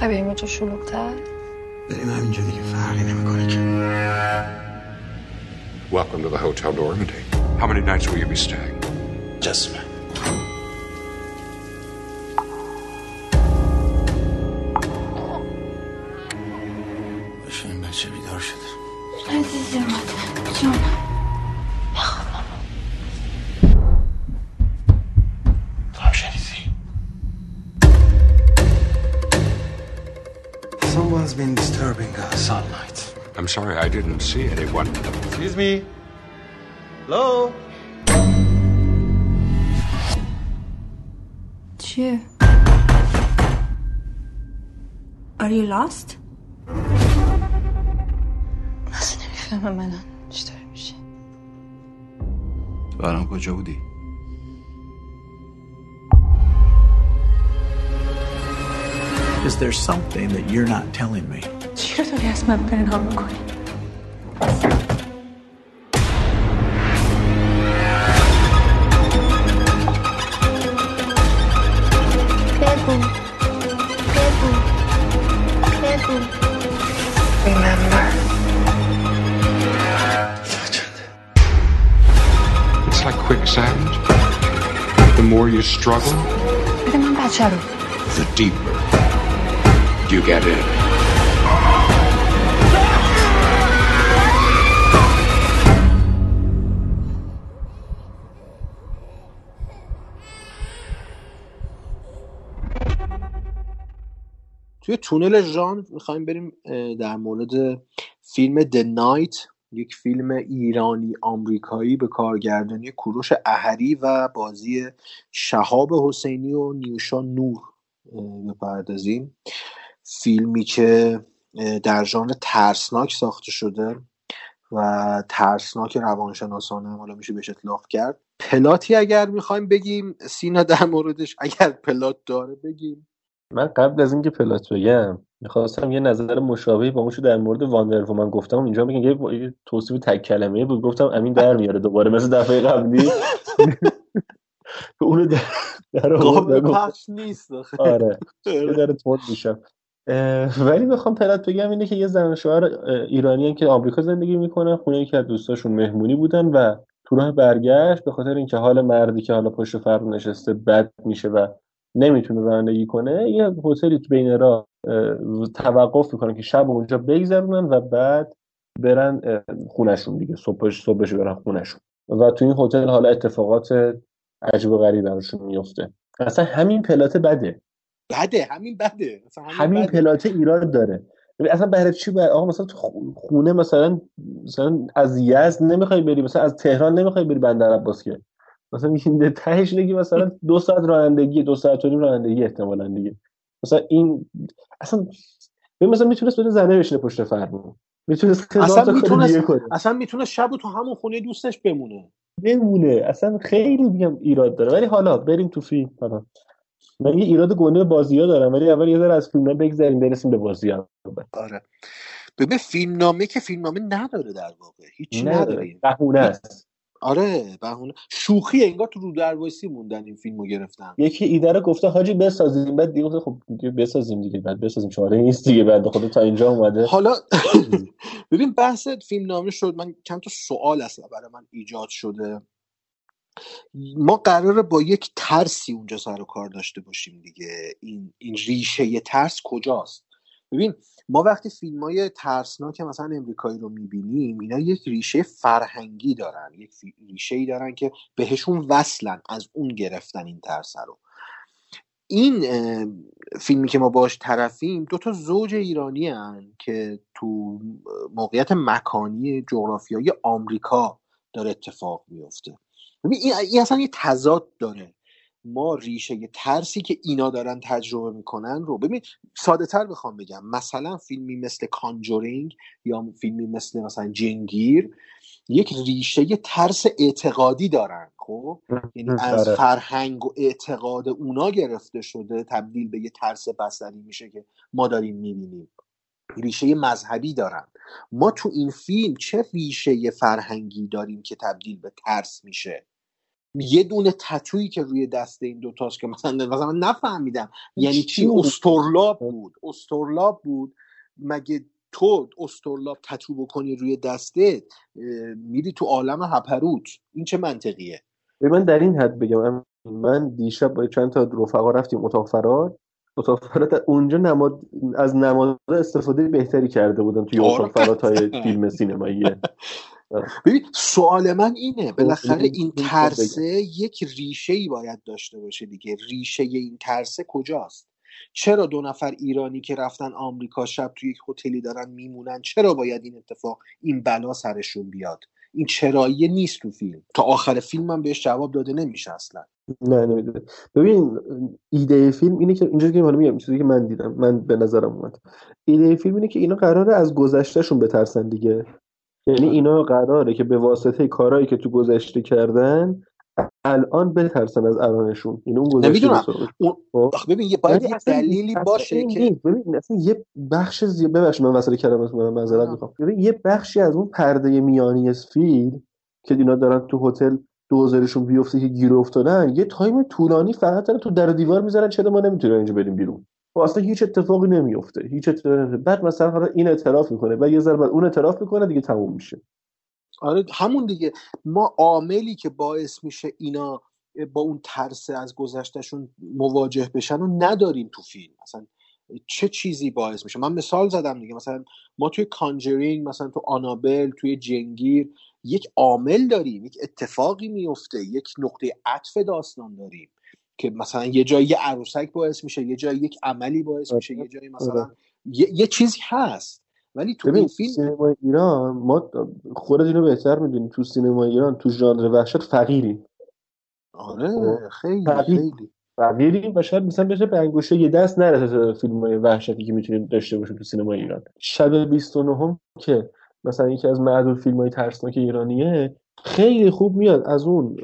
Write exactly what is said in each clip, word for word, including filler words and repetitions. میخوای بریم یه جا شلوغ‌تر؟ بریم همینجا دیگه، فرقی نمیکنه که. Welcome to the Hotel Dormant. How many nights will you be staying? Just me. این بچه بیدار شده. عزیزم جون. Someone's been disturbing us all night. I'm sorry, I didn't see anyone. Excuse me. Hello. چیه؟ Are you lost? اصلا نمیفهمم من چطوری میشه. برام کجا بودی؟ Is there something that you're not telling me? چرا داری از من پنهان میکنی؟ بگو بگو بگو Remember Legend. It's like quicksand. The more you struggle بده من بچه رو The deeper You get it. توی تونل ژانر میخوایم بریم در مورد فیلم The Night، یک فیلم ایرانی آمریکایی به کارگردانی کوروش احری و بازی شهاب حسینی و نیوشا نور بپردازیم. فیلمی که در ژانر ترسناک ساخته شده و ترسناک روانشناسانه حالا میشه بهش اطلاق کرد. پلاتی اگر میخوایم بگیم سینا در موردش، اگر پلات داره بگیم. من قبل از اینکه پلات بگم میخواستم یه نظر مشابهی با اونشو در مورد واندر وومن گفتم، اونجا میگن یه توصیف تک کلمه‌ای بود، گفتم امین در میاره دوباره مثل دفعه قبلی که اونو در قابل پخش نیست. آره در تند میشم. ولی بخوام پلات بگم اینه که یه زن و شوهر ایرانیان که آمریکا زندگی میکنن، خونه یکی از دوستاشون مهمونی بودن و تو راه برگشت به خاطر اینکه حال مردی که حالا پشت فرد نشسته بد میشه و نمیتونه رانندگی کنه، یه هتلی تو بین راه توقف میکنن که شب اونجا بگذرونن و بعد برن خونهشون دیگه، صبحش صبحش برن خونهشون. و تو این هتل حالا اتفاقات عجیب و غریب براشون میفته. اصلا همین پلات بده بده همین بده مثلا همین, همین پلاته ایران داره. اصلا برای چی بر آقا مثلا تو خونه مثلا مثلا از یزد نمیخوای بری، مثلا از تهران نمیخوای بری بندرعباس که مثلا این تهش نگی مثلا دو ساعت رانندگی دو ساعت طول رانندگی احتمالاً دیگه. مثلا این اصلا ببین مثلا میتونست بده زنه بشینه پشت فرمون، میتونست اصلا میتونست اصلا میتونه شب تو همون خونه دوستش بمونه بمونه اصلا خیلی میگم ایراد داره. ولی حالا بریم تو فیلم. حالا من یه ایراد گنده بازی‌ها دارم ولی اول یه ذره از فیلم‌ها بگذریم برسیم به بازی‌ها. آره ببین فیلمنامه که فیلمنامه نداره در واقع، هیچی نداره، بهونه است. آره بهونه شوخیه، انگار تو رو دروایسی موندن این فیلمو گرفتن. یکی ایده رو گفته حاجی بسازیم، بعد دیگه خب بسازیم دیگه، بعد بسازیم چاره نیست دیگه، بعد خود تا اینجا اومده. حالا ببین بحث فیلمنامه شد، من چند تا سوال اصلا برای من ایجاد شده. ما قراره با یک ترسی اونجا سر و کار داشته باشیم دیگه، این این ریشه یه ترس کجاست؟ ببین ما وقتی فیلمای ترسناک مثلا امریکایی رو میبینیم، اینا یک ریشه فرهنگی دارن، یک ریشه‌ای دارن که بهشون وصلن، از اون گرفتن این ترس رو. این فیلمی که ما باش طرفیم دوتا زوج ایرانی هن که تو موقعیت مکانی جغرافیایی آمریکا داره اتفاق میفته. این اصلا یه تضاد داره. ما ریشه یه ترسی که اینا دارن تجربه میکنن رو ببین، ساده تر بخوام بگم مثلا فیلمی مثل کانجورینگ یا فیلمی مثل مثلا جنگیر یک ریشه یه ترس اعتقادی دارن. خب یعنی از فرهنگ و اعتقاد اونا گرفته شده تبدیل به یه ترس بصری میشه که ما داریم میبینیم. ریشه مذهبی دارن. ما تو این فیلم چه ریشه فرهنگی داریم که تبدیل به ترس میشه؟ یه دونه تتویی که روی دست این دوتاش که مثلا من نفهمیدم یعنی چی استرلاب بود استرلاب بود مگه تو استرلاب تتو بکنی روی دستت میری تو عالم هپروت؟ این چه منطقیه؟ من در این حد بگم، من دیشب با چند تا رفقا رفتیم اتاق فرار اتاق فرار اونجا نماد از نماد استفاده بهتری کرده بودم توی اتاق فرار تای فیلم سینماییه. ببین سوال من اینه، بالاخره این ترسه یک ریشه‌ای باید داشته باشه دیگه. ریشه این ترسه کجاست؟ چرا دو نفر ایرانی که رفتن آمریکا شب توی یک هتلی دارن میمونن؟ چرا باید این اتفاق این بلا سرشون بیاد؟ این چراییه نیست تو فیلم. تا آخر فیلم هم بهش جواب داده نمیشه اصلا. نه نمیده. ببین ایده فیلم اینه که اینجوری که من میگم، چیزی که من دیدم، من به نظرم اومد، ایده فیلم اینه که اینا قراره از گذشتهشون بترسن دیگه. یعنی اینا قراره که به واسطه کارهایی که تو گذشته کردن الان بترسن از الانشون. این اون گذشته رو. ببین یه باید یه دلیلی باشه که ببین اصلا یه بخش زی... ببخشید من وسط کلمات من معذرت میخوام. ببین یه بخشی از اون پرده میانی فیلم که اینا دارن تو هتل دوزارشون بیفته که گیر افتادن، یه تایم طولانی فقط دارن تو در دیوار میذارن چرا ما نمیتونیم اینجا بریم بیرون. واسه هیچ اتفاقی نمیفته. هیچ اتفاقی. بعد مثلا حالا این اعتراف میکنه، بعد یه ذره بعد اون اعتراف میکنه، دیگه تموم میشه. آره همون دیگه. ما عاملی که باعث میشه اینا با اون ترس از گذشتهشون مواجه بشن و نداریم تو فیلم. مثلا چه چیزی باعث میشه؟ من مثال زدم دیگه، مثلا ما توی کانجرینگ، مثلا تو آنابل، توی جنگیر یک عامل داریم، یک اتفاقی میفته، یک نقطه عطف داستان داریم که مثلا یه جایی یه عروسک باعث میشه، یه جایی یک عملی باعث میشه، یه جایی مثلا یه،, یه چیزی هست. ولی تو این فیلم سینمای ایران، ما خودت اینو بهتر میدونی، تو سینمای ایران تو ژانر وحشت فقیریم. آره خیلی خیلی فقیریم و شاید مثلا بشه به انگوشه یه دست نرسه فیلم‌های وحشتی که میتونیم داشته باشیم تو سینمای ایران. شب بیست و نه که مثلا یکی از معدود فیلم‌های ترسناک ایرانیه، خیلی خوب میاد از اون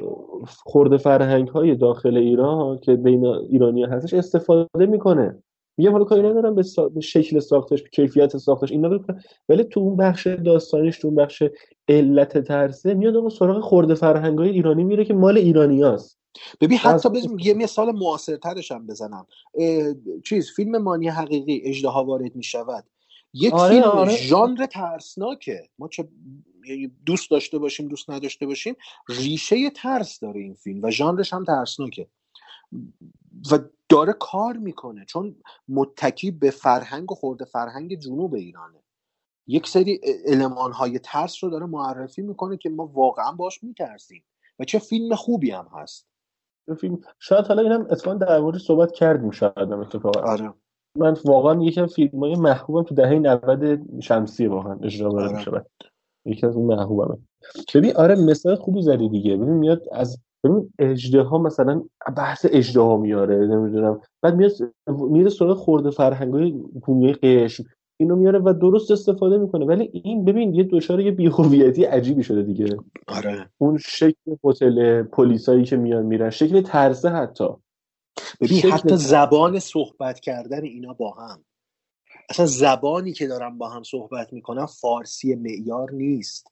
خرد فرهنگ‌های داخل ایران که بین ایرانی‌ها هستش استفاده میکنه. میگم حالا کاری ندارم به, سا... به شکل ساختش، به کیفیت ساختش اینا رو، ولی تو اون بخش داستانیش، تو اون بخش علت ترسه میاد اون سراغ خرد فرهنگای ایرانی میره که مال ایرانیاست. ببین حتی بز... یه مثال معاصرترش هم بزنم، اه... چیز فیلم مانی حقیقی اژدها وارد میشود، یک آره، فیلم آره. ژانر ترسناکه، ما چه دوست داشته باشیم دوست نداشته باشیم ریشه ترس داره این فیلم و ژانرش هم ترسناکه و داره کار میکنه چون متکی به فرهنگ و خورده فرهنگ جنوب ایرانه. یک سری المانهای ترس رو داره معرفی میکنه که ما واقعا باش میترسیم و چه فیلم خوبی هم هست. فیلم شاید حالا اینم اتفاقا در موردش صحبت کردیم شاید هم اتفاقا. آره. من واقعا یکی از فیلم‌های محبوبم تو دهه نود شمسی واقعا اجرا آره. میشه. یکی از اون محبوبمه. ببین آره مثال خوبی زدی دیگه. ببین میاد از ببین اژدها مثلا بحث اژدها میاره نمیدونم بعد میاد میره سراغ خورده فرهنگای گونه قشم اینو میاره و درست استفاده میکنه، ولی این ببین یه دوچاره یه بی‌هویتی عجیبی شده دیگه. آره اون شکل هتل، پلیسایی که میان میرن، شکل ترسه، حتی ببین شکل حتی زبان صحبت کردن اینا با هم، اصلا زبانی که دارن با هم صحبت میکنن فارسی معیار نیست.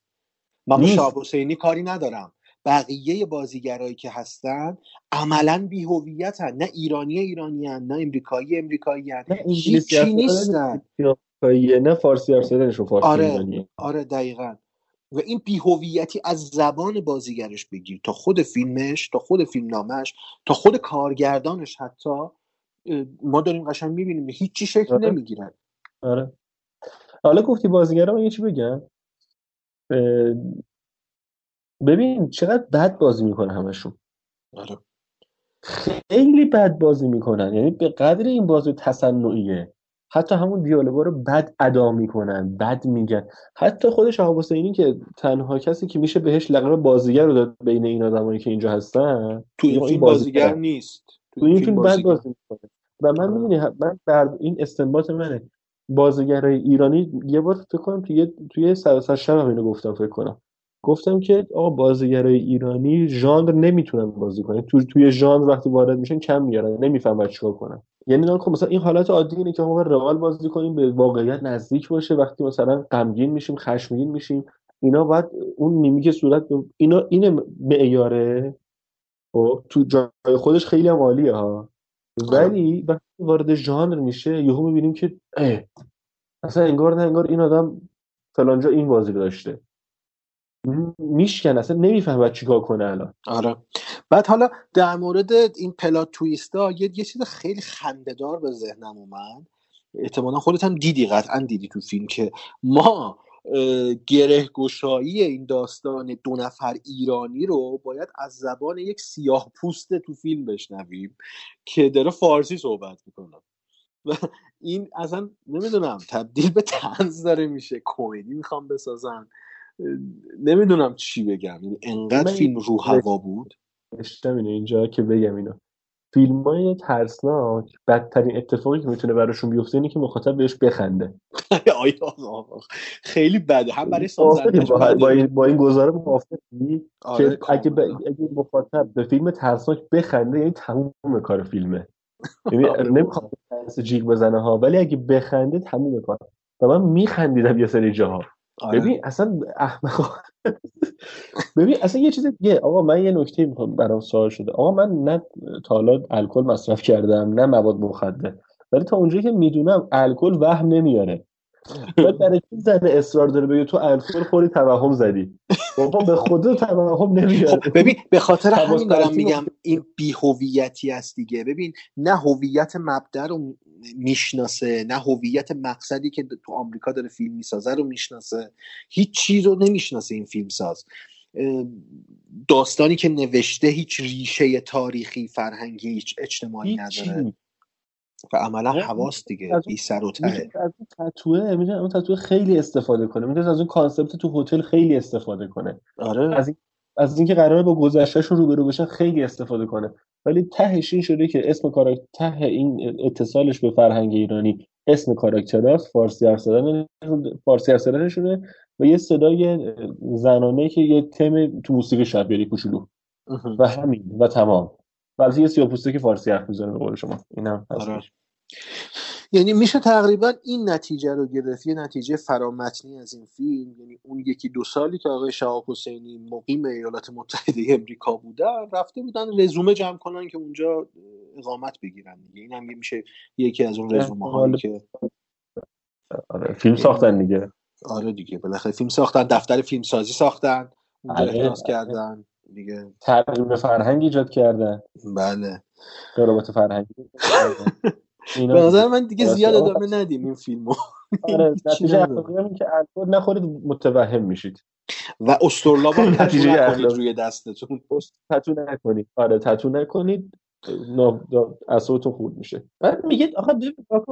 من با شهاب حسینی کاری ندارم، بقیه بازیگرایی که هستن عملاً بی‌هویتن، نه ایرانی ایرانیان، نه امریکایی امریکاییان، نه انگلیسی نیستن، نه فارسی ارسلنشون فارسی آره، ایرانی. آره دقیقاً. و این بی‌هویتی از زبان بازیگرش بگیر تا خود فیلمش، تا خود فیلمنامش، تا خود کارگردانش، حتی ما داریم قشنگ می‌بینیم هیچی شکل آره. نمی‌گیرن. آره. حالا گفتی بازیگرا، من یه چی بگم. اه... ببین چقدر بد بازی میکنه همشون. آره. خیلی بد بازی میکنن، یعنی به قدر این بازی تصنعیه، حتی همون دیالوگا رو بد ادا میکنن، بد میگن. حتی خود شهاب حسینی که تنها کسی که میشه بهش لقب بازیگر رو داد بین این آدمایی که اینجا هستن، تو این فیلم بازیگر, بازیگر نیست، تو این فیلم بد بازی میکنه. و من میبینی من در این استنباط منه، بازیگرای ایرانی یه بار فکر کنم توی توی سراسر شب اینو گفتم، فکر کنم گفتم که آقا بازیگرای ایرانی ژانر نمیتونن بازی کنن، تو توی ژانر وقتی وارد میشن کم میارن، نمیفهمن چیکار کنن. یعنی نه مثلا این حالت عادی اینه که ما روال بازی کنیم به واقعیت نزدیک باشه، وقتی مثلا غمگین میشیم، خشمگین میشیم، اینا بعد اون میمیک صورت اینا اینه معیاره خب تو جای خودش خیلی هم عالیه ها، ولی وقتی وارد ژانر میشه یهو میبینیم که اصلا انگار نه انگار این آدم فلانجا این بازی داشته، میشکن اصلا نمیفهمه چیکار کنه الان. آره بعد حالا در مورد این پلات تویستا یه یه چیز خیلی خنده‌دار به ذهنم اومد، احتمالاً خودت هم دیدی، قطعاً دیدی تو فیلم، که ما گره‌گشایی این داستان دو نفر ایرانی رو باید از زبان یک سیاه پوست تو فیلم بشنویم که داره فارسی صحبت میکنه و این اصلا نمیدونم تبدیل به طنز داره میشه، کمدی میخوام بسازن، نمیدونم چی بگم، یعنی انقدر فیلم رو هوا بود. اشتم اینه اینجا که بگم اینا فیلم های ترسناک بدترین اتفاقی که میتونه براشون بیفته اینه که مخاطب بهش بخنده. خیلی بده هم برای سازندش بده. با این گزاره موافقی که اگه مخاطب به فیلم ترسناک بخنده یعنی تموم کار فیلمه، یعنی نمیخواد ترس جیغ بزنه ها، ولی اگه بخنده تموم کار. و من میخندیدم یه سری جاها. ببین اصلا احمق ببین اصلا یه چیز دیگه. آقا من یه نکته میخوام برام سوال شده، آقا من نه تا حالا الکل مصرف کردم نه مواد مخدر، ولی تا اونجایی که میدونم الکل وهم نمیاره. بعد برای چی زن اصرار داره بگه تو الکل خوری توهم زدی؟ بابا به خودت توهم نمیاره. خب ببین به خاطر همین دارم میگم این بی‌هویتی است دیگه. ببین نه هویت مبدأ رو میشناسه، نه هویت مقصدی که تو آمریکا داره فیلم میسازه رو میشناسه، هیچ چیز رو نمیشناسه این فیلمساز. داستانی که نوشته هیچ ریشه تاریخی، فرهنگی، هیچ اجتماعی نداره و عملا حواس دیگه بی سر و ته. میتونه از اون تتوه، میتونه اون تتوه خیلی استفاده کنه، میتونه از اون کانسپت تو هتل خیلی استفاده کنه. آره از این از اینکه قراره با گذشتهشون روبرو بشن خیلی استفاده کنه، ولی تهش این شده که اسم کاراکتر، ته این اتصالش به فرهنگ ایرانی، اسم کاراکتر فارسی حرف زدن، فارسی حرف زدنشونه و یه صدای زنانه که یه تم تو موسیقی شب یاری کوچولو و همین و تمام. ولی یه سیاه‌پوسته که فارسی حرف میزنه به قول شما، اینم هستش. یعنی میشه تقریبا این نتیجه رو گرفت، یه نتیجه فرامتنی از این فیلم، یعنی اون یکی دو سالی که آقای شهاب حسینی مقیم ایالات متحده امریکا بودن رفته بودن رزومه جمع کنن که اونجا اقامت بگیرن دیگه. این هم میشه یکی از اون رزومه هایی که آره فیلم ساختن دیگه. آره دیگه بالاخره فیلم ساختن، دفتر فیلم سازی ساختن، اونجا اجراس کردن دیگه، تغییر فرهنگ ایجاد کردن. بله دربط فرهنگی به نظر من دیگه زیاد ادامه ندیم این فیلمو. آره نتیجه اخلاقی که الکل نخورید متوهم میشید و استرلاب نتیجه اخلاقی روی دستتون تتو نکنید. آره تتو نکنید، اعصابتون خورد میشه. بعد میگه آخه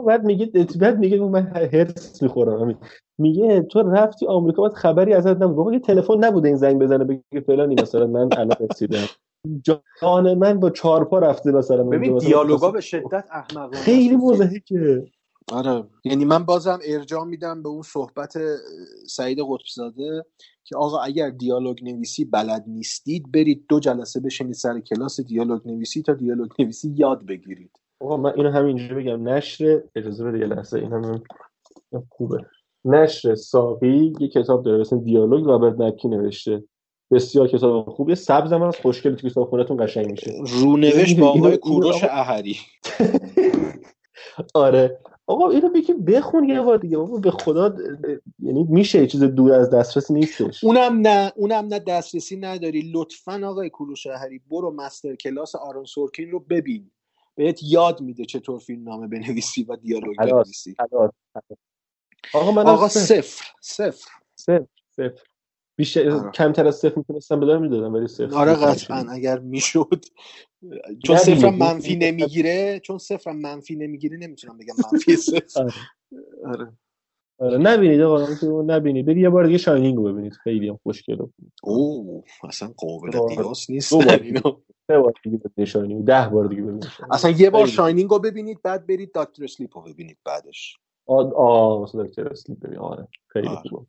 بعد میگه بعد میگه من هرس میخورم، میگه تو رفتی آمریکا بعد خبری ازت نبود، واقعا تلفن نبوده این زنگ بزنه بگه فلانی مثلا من الان رسیدم، جان من با چهار پا رفته مثلا. ببین دیالوگا به شدت احمقانه خیلی واضحه که آره، یعنی من بازم ارجاع میدم به اون صحبت سعید قطبزاده که آقا اگر دیالوگ نویسی بلد نیستید برید دو جلسه بشینید سر کلاس دیالوگ نویسی تا دیالوگ نویسی یاد بگیرید. آقا من اینو همینجوری بگم، نشر اجازه بده یه لحظه، این هم خوبه، نشر ساقی یه کتاب داره به اسم دیالوگ، رابرت مکی نوشته، بسیار کتاب خوبه، سبز هم خوشگل تو کتاب خونتون قشنگ میشه، رونوشت با آقای کوروش احری. آره آقا اینو بگی بخون یه بار دیگه بابا، به خدا یعنی میشه چیز دور از دسترس نیستش. اونم نه اونم نه دسترسی نداری، لطفاً آقای کوروش احری برو مستر کلاس آرون سورکین رو ببین، بهت یاد میده چطور فیلم نامه بنویسی و دیالوگ بنویسی. آقا من آقا صفر صفر صفر صفر بیشتر کمتر از صفر میتونستم بدارم میدادم، ولی صفر آره قطعا اگر میشد، چون صفرم منفی نمیگیره، چون صفرم منفی نمیگیره نمیتونم بگم منفی صفر. آره آره نبینید آقا، نبینید، برید یه بار دیگه شاینینگ رو ببینید، خیلی هم خوشگله. او اصلا قابل قیاس نیست. ده بار دیگه ببینید شاینینگ، ده بار دیگه ببینید اصلا، یه بار شاینینگ رو ببینید بعد برید دکتر اسلیپ رو ببینید بعدش. آ آ دکتر اسلیپ ببینید، آره خیلی خوبه.